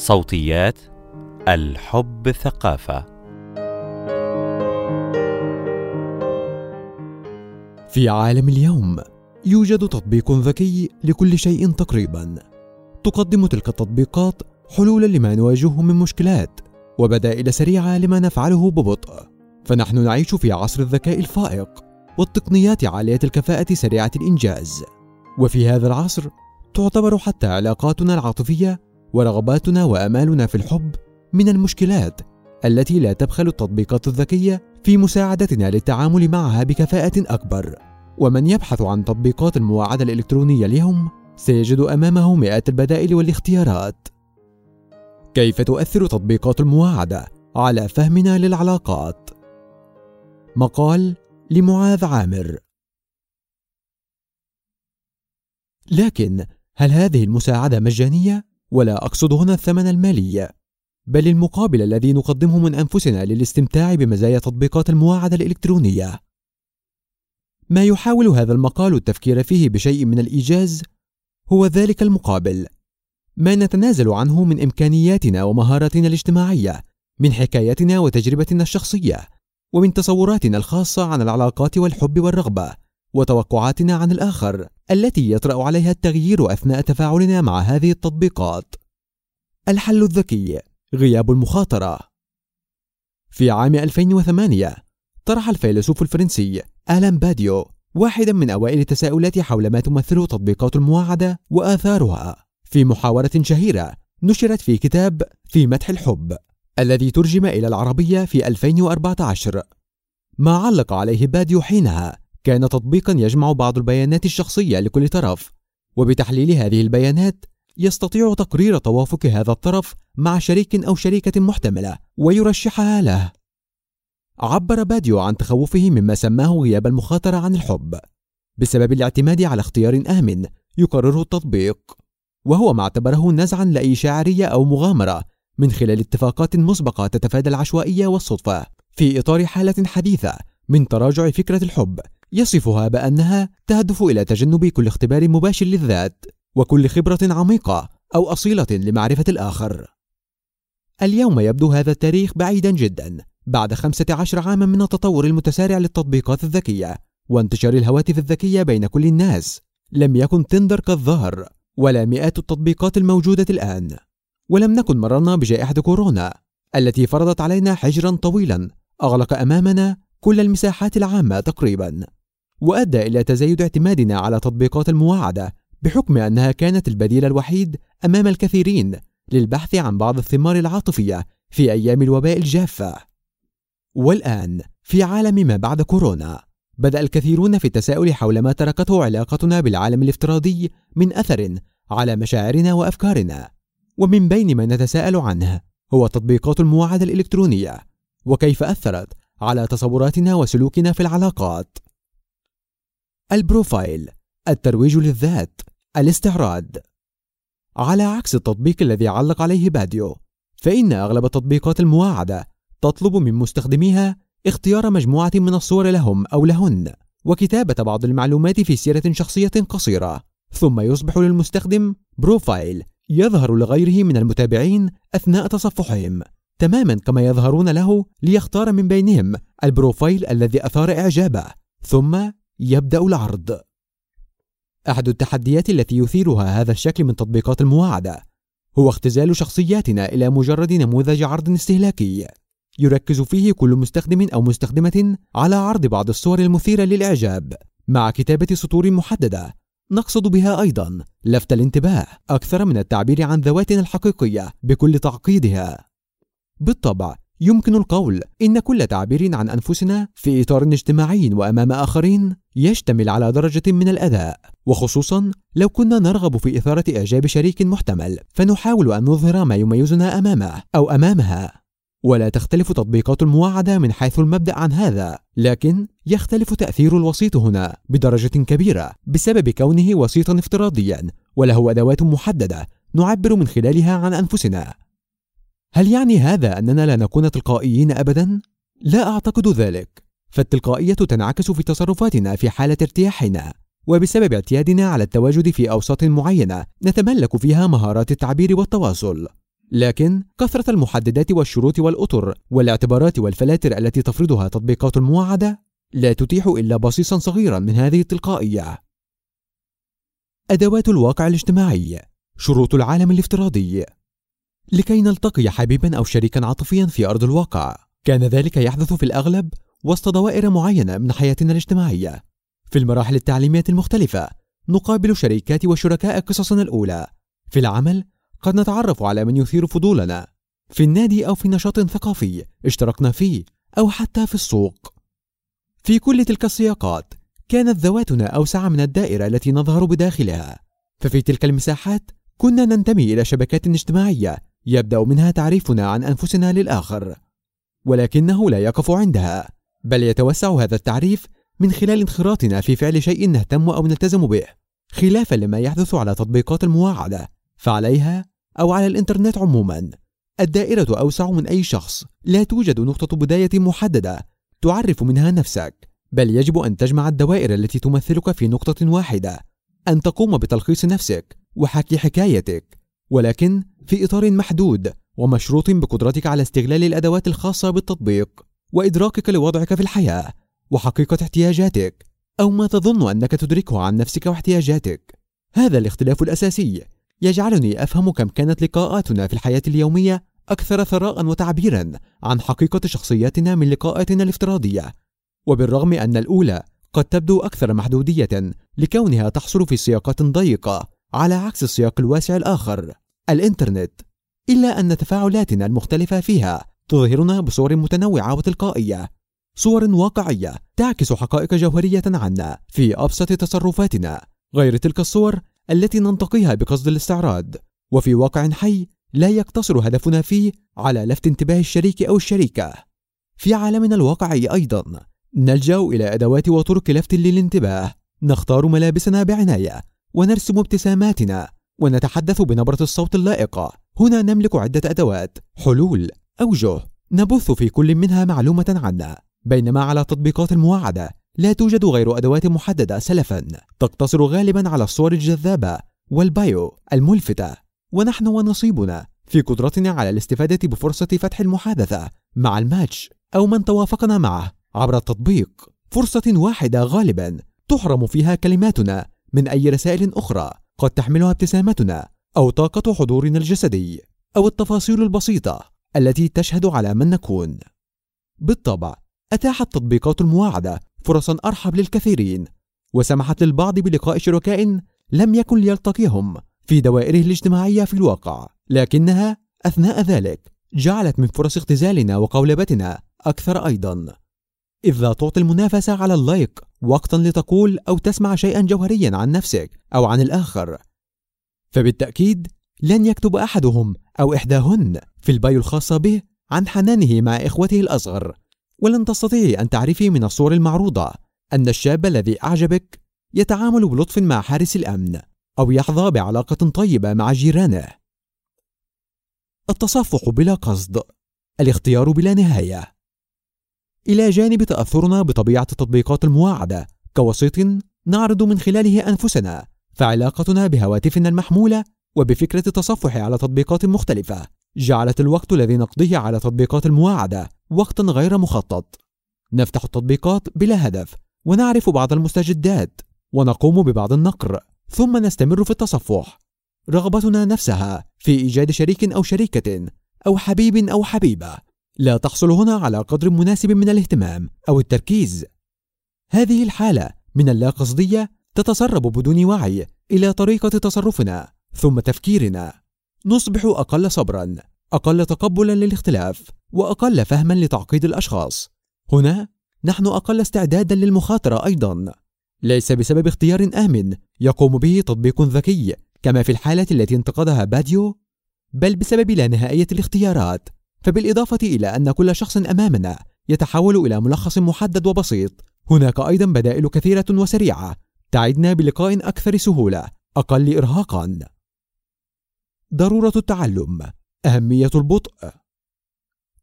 صوتيات الحب ثقافة. في عالم اليوم يوجد تطبيق ذكي لكل شيء تقريبا. تقدم تلك التطبيقات حلولا لما نواجهه من مشكلات وبدائل سريعة لما نفعله ببطء. فنحن نعيش في عصر الذكاء الفائق والتقنيات عالية الكفاءة سريعة الإنجاز، وفي هذا العصر تعتبر حتى علاقاتنا العاطفية ورغباتنا وأمالنا في الحب من المشكلات التي لا تبخل التطبيقات الذكية في مساعدتنا للتعامل معها بكفاءة أكبر. ومن يبحث عن تطبيقات المواعدة الإلكترونية اليوم سيجد أمامه مئات البدائل والاختيارات. كيف تؤثر تطبيقات المواعدة على فهمنا للعلاقات؟ مقال لمعاذ عامر. لكن هل هذه المساعدة مجانية؟ ولا أقصد هنا الثمن المالي، بل المقابل الذي نقدمه من أنفسنا للاستمتاع بمزايا تطبيقات المواعدة الإلكترونية. ما يحاول هذا المقال التفكير فيه بشيء من الإيجاز هو ذلك المقابل، ما نتنازل عنه من إمكانياتنا ومهاراتنا الاجتماعية، من حكايتنا وتجربتنا الشخصية، ومن تصوراتنا الخاصة عن العلاقات والحب والرغبة، وتوقعاتنا عن الآخر التي يطرأ عليها التغيير أثناء تفاعلنا مع هذه التطبيقات. الحل الذكي: غياب المخاطرة. في عام 2008 طرح الفيلسوف الفرنسي آلان باديو واحدا من أوائل التساؤلات حول ما تمثله تطبيقات المواعدة وآثارها في محاورة شهيرة نشرت في كتاب في مدح الحب الذي ترجم إلى العربية في 2014. ما علق عليه باديو حينها كان تطبيقا يجمع بعض البيانات الشخصية لكل طرف، وبتحليل هذه البيانات يستطيع تقرير توافق هذا الطرف مع شريك أو شريكة محتملة ويرشحها له. عبر باديو عن تخوفه مما سماه غياب المخاطرة عن الحب بسبب الاعتماد على اختيار آمن يقرره التطبيق، وهو ما اعتبره نزعا لأي شاعرية أو مغامرة من خلال اتفاقات مسبقة تتفادى العشوائية والصدفة في إطار حالة حديثة من تراجع فكرة الحب يصفها بأنها تهدف إلى تجنب كل اختبار مباشر للذات وكل خبرة عميقة أو أصيلة لمعرفة الآخر. اليوم يبدو هذا التاريخ بعيدا جدا بعد 15 عاما من التطور المتسارع للتطبيقات الذكية وانتشار الهواتف الذكية بين كل الناس. لم يكن تندر كالظهر ولا مئات التطبيقات الموجودة الآن، ولم نكن مررنا بجائحة كورونا التي فرضت علينا حجرا طويلا أغلق أمامنا كل المساحات العامة تقريبا، وأدى إلى تزايد اعتمادنا على تطبيقات المواعدة بحكم أنها كانت البديل الوحيد أمام الكثيرين للبحث عن بعض الثمار العاطفية في أيام الوباء الجافة. والآن في عالم ما بعد كورونا بدأ الكثيرون في التساؤل حول ما تركته علاقتنا بالعالم الافتراضي من أثر على مشاعرنا وأفكارنا، ومن بين ما نتساءل عنه هو تطبيقات المواعدة الإلكترونية وكيف أثرت على تصوراتنا وسلوكنا في العلاقات. البروفايل، الترويج للذات، الاستعراض. على عكس التطبيق الذي علق عليه باديو، فإن أغلب تطبيقات المواعدة تطلب من مستخدميها اختيار مجموعة من الصور لهم أو لهن وكتابة بعض المعلومات في سيرة شخصية قصيرة، ثم يصبح للمستخدم بروفايل يظهر لغيره من المتابعين أثناء تصفحهم، تماما كما يظهرون له ليختار من بينهم البروفايل الذي أثار إعجابه، ثم يبدأ العرض. أحد التحديات التي يثيرها هذا الشكل من تطبيقات المواعدة هو اختزال شخصياتنا إلى مجرد نموذج عرض استهلاكي يركز فيه كل مستخدم أو مستخدمة على عرض بعض الصور المثيرة للإعجاب مع كتابة سطور محددة نقصد بها أيضا لفت الانتباه أكثر من التعبير عن ذواتنا الحقيقية بكل تعقيدها. بالطبع يمكن القول إن كل تعبير عن أنفسنا في إطار اجتماعي وأمام آخرين يشتمل على درجة من الأداء، وخصوصا لو كنا نرغب في إثارة إعجاب شريك محتمل فنحاول أن نظهر ما يميزنا أمامه أو أمامها. ولا تختلف تطبيقات المواعدة من حيث المبدأ عن هذا، لكن يختلف تأثير الوسيط هنا بدرجة كبيرة بسبب كونه وسيطا افتراضيا وله أدوات محددة نعبر من خلالها عن أنفسنا. هل يعني هذا أننا لا نكون تلقائيين أبدا؟ لا أعتقد ذلك، فالتلقائية تنعكس في تصرفاتنا في حالة ارتياحنا وبسبب اعتيادنا على التواجد في أوساط معينة نتملك فيها مهارات التعبير والتواصل، لكن كثرة المحددات والشروط والأطر والاعتبارات والفلاتر التي تفرضها تطبيقات المواعدة لا تتيح إلا بصيصا صغيرا من هذه التلقائية. أدوات الواقع الاجتماعي، شروط العالم الافتراضي. لكي نلتقي حبيبا أو شريكا عاطفيا في أرض الواقع، كان ذلك يحدث في الأغلب وسط دوائر معينة من حياتنا الاجتماعية. في المراحل التعليمية المختلفة نقابل شريكات وشركاء قصصنا الأولى. في العمل قد نتعرف على من يثير فضولنا. في النادي أو في نشاط ثقافي اشتركنا فيه، أو حتى في السوق. في كل تلك السياقات كانت ذواتنا أوسع من الدائرة التي نظهر بداخلها، ففي تلك المساحات كنا ننتمي إلى شبكات اجتماعية يبدأ منها تعريفنا عن أنفسنا للآخر، ولكنه لا يقف عندها، بل يتوسع هذا التعريف من خلال انخراطنا في فعل شيء نهتم أو نلتزم به، خلافا لما يحدث على تطبيقات المواعدة، فعليها أو على الإنترنت عموما الدائرة أوسع من أي شخص، لا توجد نقطة بداية محددة تعرف منها نفسك، بل يجب أن تجمع الدوائر التي تمثلك في نقطة واحدة، أن تقوم بتلخيص نفسك وحكي حكايتك، ولكن في إطار محدود ومشروط بقدرتك على استغلال الأدوات الخاصة بالتطبيق وإدراكك لوضعك في الحياة وحقيقة احتياجاتك أو ما تظن أنك تدركه عن نفسك واحتياجاتك. هذا الاختلاف الأساسي يجعلني أفهم كم كانت لقاءاتنا في الحياة اليومية أكثر ثراء وتعبيرا عن حقيقة شخصياتنا من لقاءاتنا الافتراضية، وبالرغم أن الأولى قد تبدو أكثر محدودية لكونها تحصل في سياقات ضيقة على عكس السياق الواسع الآخر الإنترنت، إلا أن تفاعلاتنا المختلفة فيها تظهرنا بصور متنوعة وتلقائية، صور واقعية تعكس حقائق جوهرية عنا في أبسط تصرفاتنا، غير تلك الصور التي ننتقيها بقصد الاستعراض. وفي واقع حي لا يقتصر هدفنا فيه على لفت انتباه الشريك أو الشريكة. في عالمنا الواقعي أيضا نلجأ إلى أدوات وطرق لفت للانتباه، نختار ملابسنا بعناية ونرسم ابتساماتنا ونتحدث بنبرة الصوت اللائقة. هنا نملك عدة أدوات، حلول، أوجه نبث في كل منها معلومة عنا، بينما على تطبيقات المواعدة لا توجد غير أدوات محددة سلفا، تقتصر غالبا على الصور الجذابة والبايو الملفتة، ونحن ونصيبنا في قدرتنا على الاستفادة بفرصة فتح المحادثة مع الماتش أو من توافقنا معه عبر التطبيق، فرصة واحدة غالبا تحرم فيها كلماتنا من أي رسائل أخرى قد تحملها ابتسامتنا أو طاقة حضورنا الجسدي أو التفاصيل البسيطة التي تشهد على من نكون. بالطبع أتاحت تطبيقات المواعدة فرصا أرحب للكثيرين، وسمحت للبعض بلقاء شركاء لم يكن ليلتقيهم في دوائره الاجتماعية في الواقع، لكنها أثناء ذلك جعلت من فرص اختزالنا وقولبتنا أكثر أيضا، إذ لا تعطي المنافسة على اللايك وقتا لتقول أو تسمع شيئا جوهريا عن نفسك أو عن الآخر. فبالتأكيد لن يكتب أحدهم أو إحداهن في البايو الخاصة به عن حنانه مع إخوته الأصغر، ولن تستطيعي أن تعرفي من الصور المعروضة أن الشاب الذي أعجبك يتعامل بلطف مع حارس الأمن أو يحظى بعلاقة طيبة مع جيرانه. التصفح بلا قصد، الاختيار بلا نهاية. إلى جانب تأثرنا بطبيعة تطبيقات المواعدة كوسيط نعرض من خلاله أنفسنا، فعلاقتنا بهواتفنا المحمولة وبفكرة التصفح على تطبيقات مختلفة جعلت الوقت الذي نقضيه على تطبيقات المواعدة وقتا غير مخطط. نفتح التطبيقات بلا هدف ونعرف بعض المستجدات ونقوم ببعض النقر، ثم نستمر في التصفح. رغبتنا نفسها في إيجاد شريك أو شريكة أو حبيب أو حبيبة لا تحصل هنا على قدر مناسب من الاهتمام أو التركيز. هذه الحالة من اللاقصدية تتسرب بدون وعي إلى طريقة تصرفنا ثم تفكيرنا، نصبح أقل صبرا، أقل تقبلا للاختلاف، وأقل فهما لتعقيد الأشخاص. هنا نحن أقل استعدادا للمخاطرة أيضا، ليس بسبب اختيار آمن يقوم به تطبيق ذكي كما في الحالة التي انتقدها باديو، بل بسبب لا نهائية الاختيارات. فبالإضافة إلى أن كل شخص أمامنا يتحول إلى ملخص محدد وبسيط، هناك أيضا بدائل كثيرة وسريعة تعدنا بلقاء أكثر سهولة، أقل إرهاقا. ضرورة التعلم، أهمية البطء.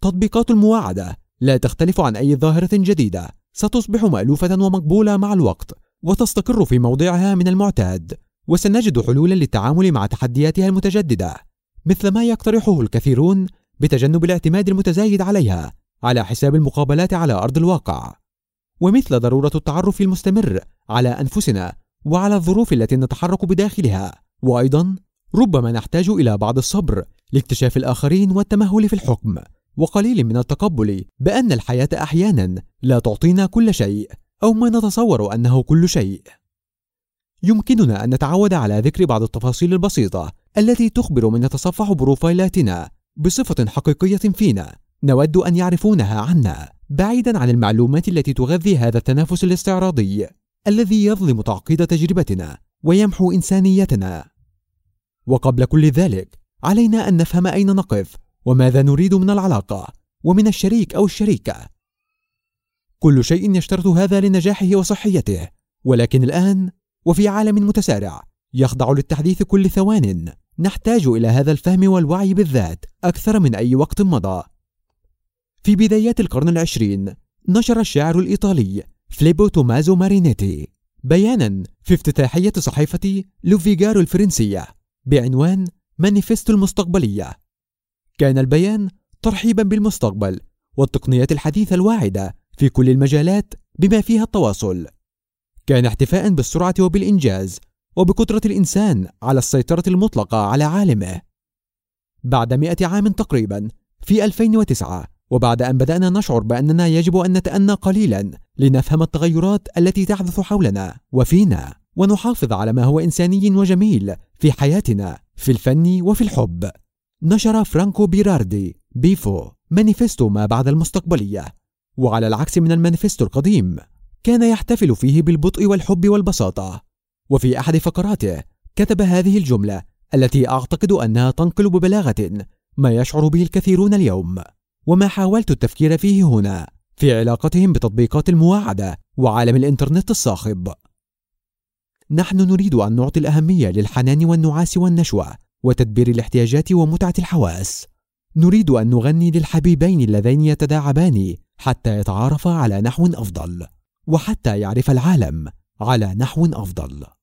تطبيقات المواعدة لا تختلف عن أي ظاهرة جديدة، ستصبح مألوفة ومقبولة مع الوقت وتستقر في موضعها من المعتاد، وسنجد حلولا للتعامل مع تحدياتها المتجددة، مثل ما يقترحه الكثيرون بتجنب الاعتماد المتزايد عليها على حساب المقابلات على أرض الواقع، ومثل ضرورة التعرف المستمر على أنفسنا وعلى الظروف التي نتحرك بداخلها. وأيضا ربما نحتاج إلى بعض الصبر لاكتشاف الآخرين والتمهل في الحكم، وقليل من التقبل بأن الحياة أحيانا لا تعطينا كل شيء أو ما نتصور أنه كل شيء. يمكننا أن نتعود على ذكر بعض التفاصيل البسيطة التي تخبر من يتصفح بروفايلاتنا بصفة حقيقية فينا نود أن يعرفونها عنا، بعيدا عن المعلومات التي تغذي هذا التنافس الاستعراضي الذي يظلم تعقيد تجربتنا ويمحو إنسانيتنا. وقبل كل ذلك علينا أن نفهم أين نقف وماذا نريد من العلاقة ومن الشريك أو الشريكة. كل شيء يشترط هذا لنجاحه وصحيته، ولكن الآن وفي عالم متسارع يخضع للتحديث كل ثوان نحتاج إلى هذا الفهم والوعي بالذات أكثر من أي وقت مضى. في بدايات القرن العشرين نشر الشاعر الإيطالي فليبو تومازو مارينيتي بيانا في افتتاحية صحيفة لوفيغارو الفرنسية بعنوان مانيفستو المستقبلية. كان البيان ترحيبا بالمستقبل والتقنيات الحديثة الواعدة في كل المجالات بما فيها التواصل. كان احتفاء بالسرعة وبالإنجاز وبقدرة الإنسان على السيطرة المطلقة على عالمه. بعد 100 عام تقريبا في 2009، وبعد أن بدأنا نشعر بأننا يجب أن نتأنى قليلا لنفهم التغيرات التي تحدث حولنا وفينا، ونحافظ على ما هو إنساني وجميل في حياتنا في الفن وفي الحب، نشر فرانكو بيراردي بيفو مانيفستو ما بعد المستقبلية. وعلى العكس من المانيفستو القديم، كان يحتفل فيه بالبطء والحب والبساطة. وفي أحد فقراته كتب هذه الجملة التي أعتقد أنها تنقل ببلاغة ما يشعر به الكثيرون اليوم وما حاولت التفكير فيه هنا في علاقتهم بتطبيقات المواعدة وعالم الإنترنت الصاخب. نحن نريد أن نعطي الأهمية للحنان والنعاس والنشوة وتدبير الاحتياجات ومتعة الحواس. نريد أن نغني للحبيبين اللذين يتداعبان حتى يتعارفا على نحو أفضل، وحتى يعرف العالم على نحو أفضل.